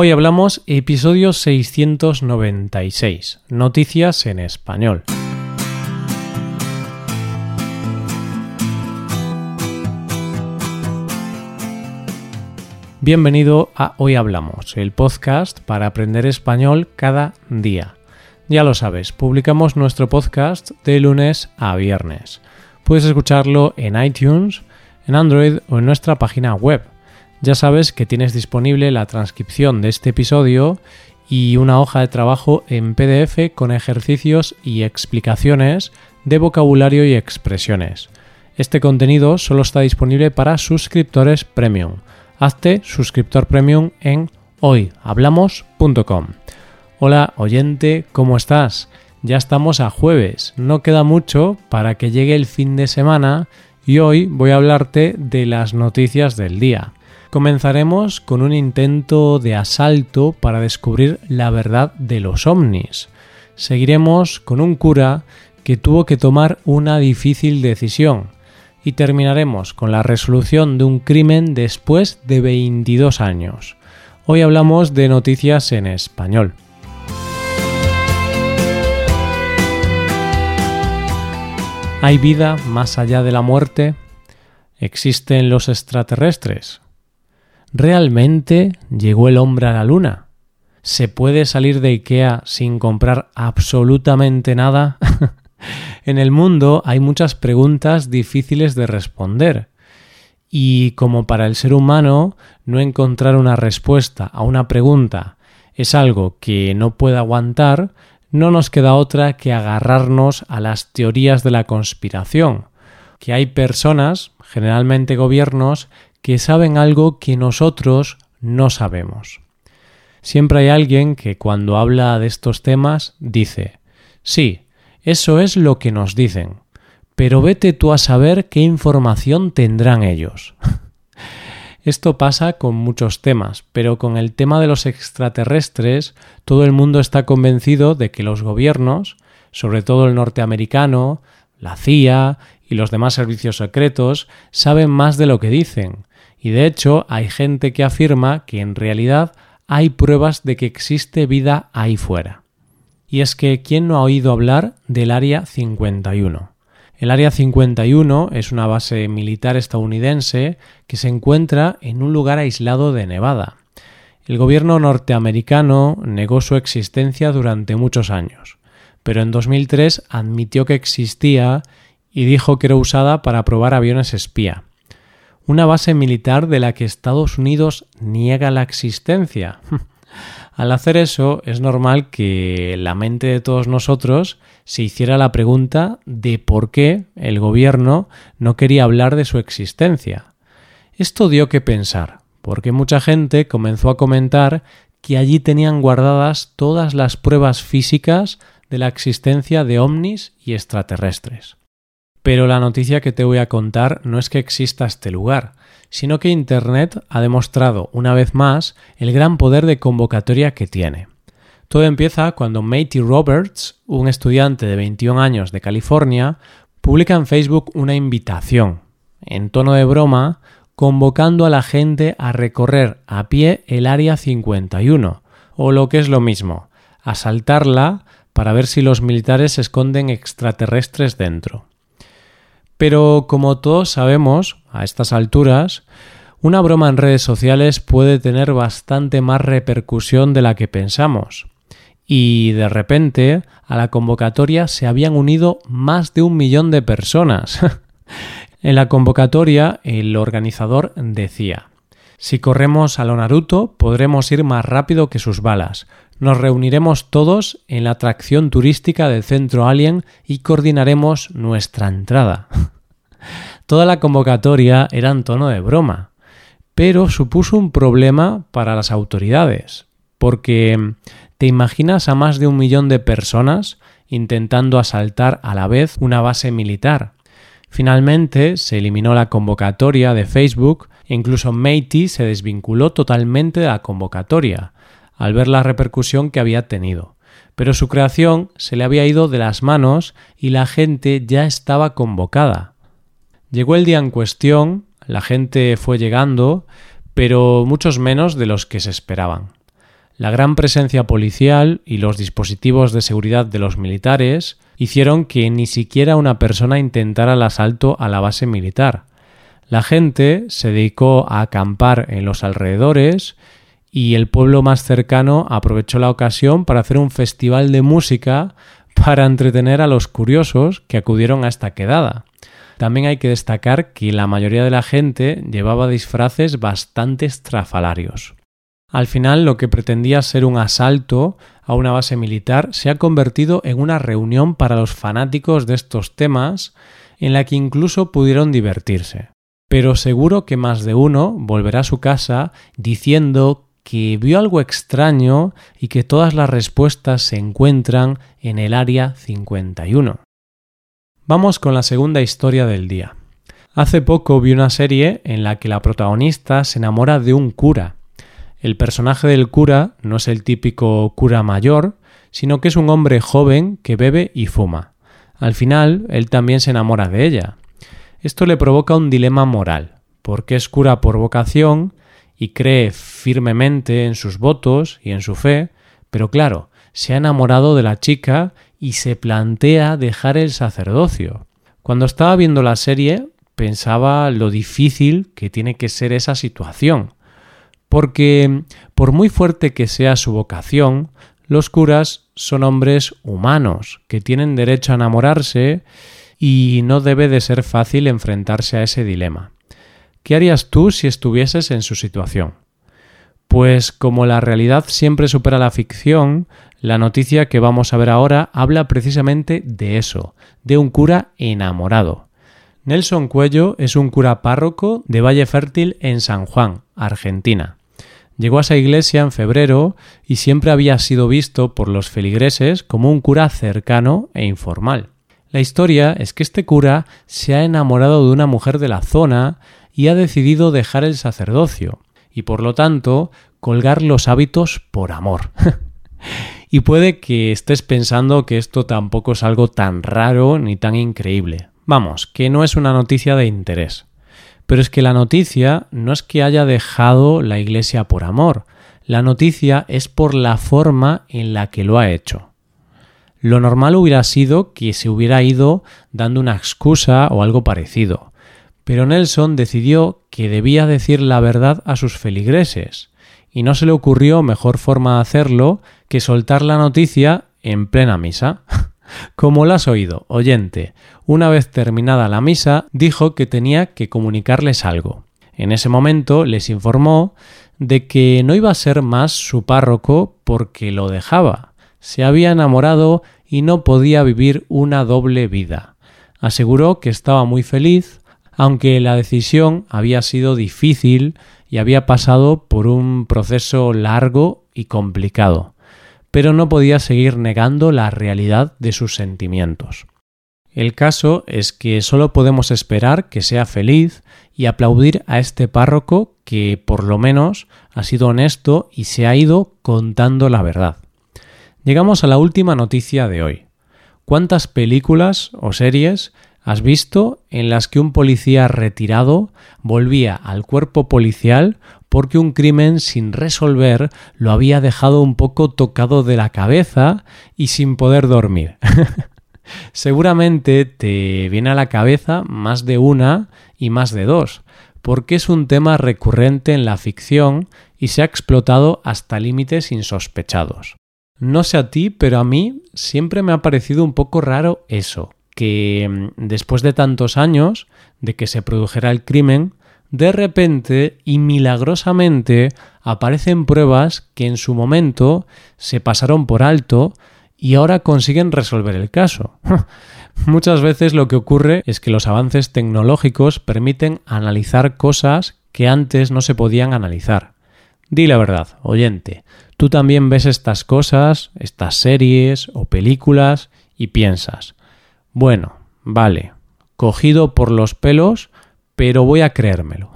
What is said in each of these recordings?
Hoy hablamos episodio 696, Noticias en Español. Bienvenido a Hoy Hablamos, el podcast para aprender español cada día. Ya lo sabes, publicamos nuestro podcast de lunes a viernes. Puedes escucharlo en iTunes, en Android o en nuestra página web. Ya sabes que tienes disponible la transcripción de este episodio y una hoja de trabajo en PDF con ejercicios y explicaciones de vocabulario y expresiones. Este contenido solo está disponible para suscriptores premium. Hazte suscriptor premium en hoyhablamos.com. Hola oyente, ¿cómo estás? Ya estamos a jueves, no queda mucho para que llegue el fin de semana y hoy voy a hablarte de las noticias del día. Comenzaremos con un intento de asalto para descubrir la verdad de los ovnis. Seguiremos con un cura que tuvo que tomar una difícil decisión. Y terminaremos con la resolución de un crimen después de 22 años. Hoy hablamos de noticias en español. ¿Hay vida más allá de la muerte? ¿Existen los extraterrestres? ¿Realmente llegó el hombre a la luna? ¿Se puede salir de IKEA sin comprar absolutamente nada? En el mundo hay muchas preguntas difíciles de responder. Y como para el ser humano, no encontrar una respuesta a una pregunta es algo que no puede aguantar, no nos queda otra que agarrarnos a las teorías de la conspiración. Que hay personas, generalmente gobiernos, que saben algo que nosotros no sabemos. Siempre hay alguien que cuando habla de estos temas dice: sí, eso es lo que nos dicen, pero vete tú a saber qué información tendrán ellos. Esto pasa con muchos temas, pero con el tema de los extraterrestres todo el mundo está convencido de que los gobiernos, sobre todo el norteamericano, la CIA y los demás servicios secretos, saben más de lo que dicen. Y de hecho hay gente que afirma que en realidad hay pruebas de que existe vida ahí fuera. Y es que ¿quién no ha oído hablar del Área 51? El Área 51 es una base militar estadounidense que se encuentra en un lugar aislado de Nevada. El gobierno norteamericano negó su existencia durante muchos años, pero en 2003 admitió que existía y dijo que era usada para probar aviones espía. Una base militar de la que Estados Unidos niega la existencia. Al hacer eso, es normal que la mente de todos nosotros se hiciera la pregunta de por qué el gobierno no quería hablar de su existencia. Esto dio que pensar, porque mucha gente comenzó a comentar que allí tenían guardadas todas las pruebas físicas de la existencia de ovnis y extraterrestres. Pero la noticia que te voy a contar no es que exista este lugar, sino que Internet ha demostrado una vez más el gran poder de convocatoria que tiene. Todo empieza cuando Maiti Roberts, un estudiante de 21 años de California, publica en Facebook una invitación, en tono de broma, convocando a la gente a recorrer a pie el Área 51, o lo que es lo mismo, asaltarla para ver si los militares esconden extraterrestres dentro. Pero como todos sabemos, a estas alturas, una broma en redes sociales puede tener bastante más repercusión de la que pensamos. Y de repente, a la convocatoria se habían unido más de 1 millón de personas. En la convocatoria, el organizador decía: si corremos a lo Naruto, podremos ir más rápido que sus balas. Nos reuniremos todos en la atracción turística del Centro Alien y coordinaremos nuestra entrada. Toda la convocatoria era en tono de broma, pero supuso un problema para las autoridades, porque ¿te imaginas a más de 1 millón de personas intentando asaltar a la vez una base militar? Finalmente se eliminó la convocatoria de Facebook e incluso Maiti se desvinculó totalmente de la convocatoria al ver la repercusión que había tenido. Pero su creación se le había ido de las manos y la gente ya estaba convocada. Llegó el día en cuestión, la gente fue llegando, pero muchos menos de los que se esperaban. La gran presencia policial y los dispositivos de seguridad de los militares hicieron que ni siquiera una persona intentara el asalto a la base militar. La gente se dedicó a acampar en los alrededores y el pueblo más cercano aprovechó la ocasión para hacer un festival de música para entretener a los curiosos que acudieron a esta quedada. También hay que destacar que la mayoría de la gente llevaba disfraces bastante estrafalarios. Al final, lo que pretendía ser un asalto a una base militar se ha convertido en una reunión para los fanáticos de estos temas, en la que incluso pudieron divertirse. Pero seguro que más de uno volverá a su casa diciendo que vio algo extraño y que todas las respuestas se encuentran en el Área 51. Vamos con la segunda historia del día. Hace poco vi una serie en la que la protagonista se enamora de un cura. El personaje del cura no es el típico cura mayor, sino que es un hombre joven que bebe y fuma. Al final, él también se enamora de ella. Esto le provoca un dilema moral, porque es cura por vocación y cree firmemente en sus votos y en su fe, pero claro, se ha enamorado de la chica y se plantea dejar el sacerdocio. Cuando estaba viendo la serie, pensaba lo difícil que tiene que ser esa situación, porque por muy fuerte que sea su vocación, los curas son hombres humanos que tienen derecho a enamorarse y no debe de ser fácil enfrentarse a ese dilema. ¿Qué harías tú si estuvieses en su situación? Pues como la realidad siempre supera la ficción, la noticia que vamos a ver ahora habla precisamente de eso, de un cura enamorado. Nelson Cuello es un cura párroco de Valle Fértil en San Juan, Argentina. Llegó a esa iglesia en febrero y siempre había sido visto por los feligreses como un cura cercano e informal. La historia es que este cura se ha enamorado de una mujer de la zona y ha decidido dejar el sacerdocio y, por lo tanto, colgar los hábitos por amor. Y puede que estés pensando que esto tampoco es algo tan raro ni tan increíble. Vamos, que no es una noticia de interés. Pero es que la noticia no es que haya dejado la iglesia por amor. La noticia es por la forma en la que lo ha hecho. Lo normal hubiera sido que se hubiera ido dando una excusa o algo parecido. Pero Nelson decidió que debía decir la verdad a sus feligreses y no se le ocurrió mejor forma de hacerlo que soltar la noticia en plena misa. Como lo has oído, oyente, una vez terminada la misa dijo que tenía que comunicarles algo. En ese momento les informó de que no iba a ser más su párroco porque lo dejaba. Se había enamorado y no podía vivir una doble vida. Aseguró que estaba muy feliz, aunque la decisión había sido difícil y había pasado por un proceso largo y complicado, pero no podía seguir negando la realidad de sus sentimientos. El caso es que solo podemos esperar que sea feliz y aplaudir a este párroco que, por lo menos, ha sido honesto y se ha ido contando la verdad. Llegamos a la última noticia de hoy. ¿Cuántas películas o series has visto en las que un policía retirado volvía al cuerpo policial porque un crimen sin resolver lo había dejado un poco tocado de la cabeza y sin poder dormir? Seguramente te viene a la cabeza más de una y más de dos, porque es un tema recurrente en la ficción y se ha explotado hasta límites insospechados. No sé a ti, pero a mí siempre me ha parecido un poco raro eso, que después de tantos años de que se produjera el crimen, de repente y milagrosamente aparecen pruebas que en su momento se pasaron por alto y ahora consiguen resolver el caso. Muchas veces lo que ocurre es que los avances tecnológicos permiten analizar cosas que antes no se podían analizar. Di la verdad, oyente, tú también ves estas cosas, estas series o películas y piensas, bueno, vale, cogido por los pelos, pero voy a creérmelo.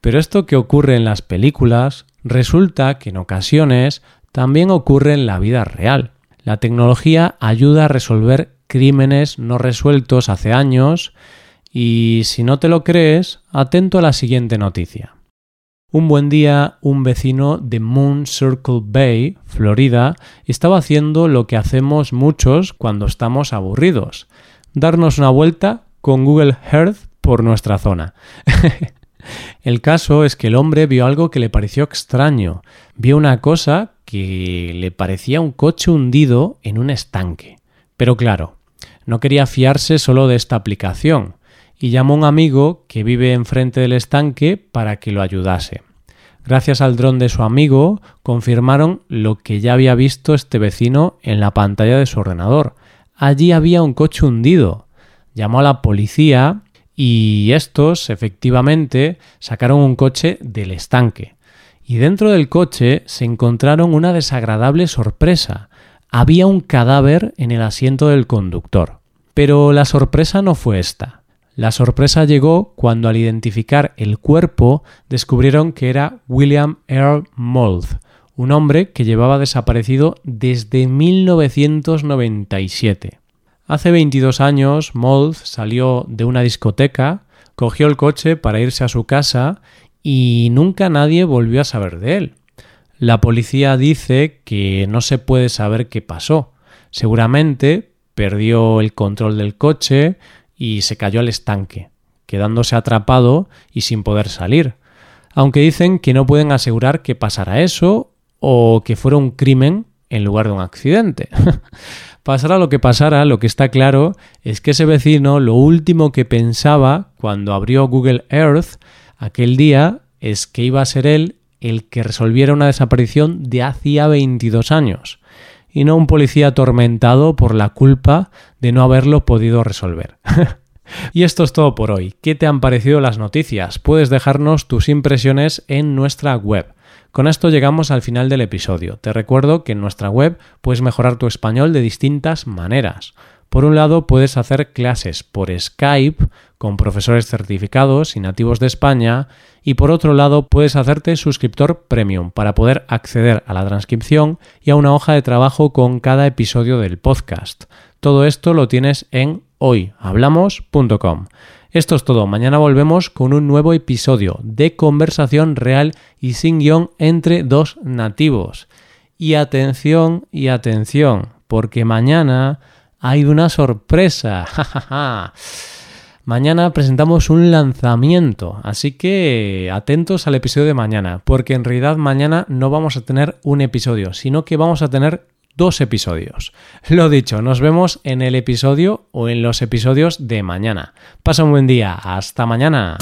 Pero esto que ocurre en las películas resulta que en ocasiones también ocurre en la vida real. La tecnología ayuda a resolver crímenes no resueltos hace años y si no te lo crees, atento a la siguiente noticia. Un buen día, un vecino de Moon Circle Bay, Florida, estaba haciendo lo que hacemos muchos cuando estamos aburridos: darnos una vuelta con Google Earth por nuestra zona. El caso es que el hombre vio algo que le pareció extraño. Vio una cosa que le parecía un coche hundido en un estanque. Pero claro, no quería fiarse solo de esta aplicación y llamó a un amigo que vive enfrente del estanque para que lo ayudase. Gracias al dron de su amigo, confirmaron lo que ya había visto este vecino en la pantalla de su ordenador. Allí había un coche hundido. Llamó a la policía y estos, efectivamente, sacaron un coche del estanque. Y dentro del coche se encontraron una desagradable sorpresa. Había un cadáver en el asiento del conductor. Pero la sorpresa no fue esta. La sorpresa llegó cuando, al identificar el cuerpo, descubrieron que era William Earl Mould, un hombre que llevaba desaparecido desde 1997. Hace 22 años, Mould salió de una discoteca, cogió el coche para irse a su casa y nunca nadie volvió a saber de él. La policía dice que no se puede saber qué pasó. Seguramente perdió el control del coche y se cayó al estanque, quedándose atrapado y sin poder salir. Aunque dicen que no pueden asegurar que pasara eso o que fuera un crimen en lugar de un accidente. Pasara, lo que está claro es que ese vecino lo último que pensaba cuando abrió Google Earth aquel día es que iba a ser él el que resolviera una desaparición de hacía 22 años y no un policía atormentado por la culpa de no haberlo podido resolver. Y esto es todo por hoy. ¿Qué te han parecido las noticias? Puedes dejarnos tus impresiones en nuestra web. Con esto llegamos al final del episodio. Te recuerdo que en nuestra web puedes mejorar tu español de distintas maneras. Por un lado, puedes hacer clases por Skype con profesores certificados y nativos de España, y por otro lado, puedes hacerte suscriptor premium para poder acceder a la transcripción y a una hoja de trabajo con cada episodio del podcast. Todo esto lo tienes en hoyhablamos.com. Esto es todo. Mañana volvemos con un nuevo episodio de conversación real y sin guión entre dos nativos. Y atención, porque mañana hay una sorpresa. Mañana presentamos un lanzamiento, así que atentos al episodio de mañana, porque en realidad mañana no vamos a tener un episodio, sino que vamos a tener 2 episodios. Lo dicho, nos vemos en el episodio o en los episodios de mañana. Pasa un buen día. ¡Hasta mañana!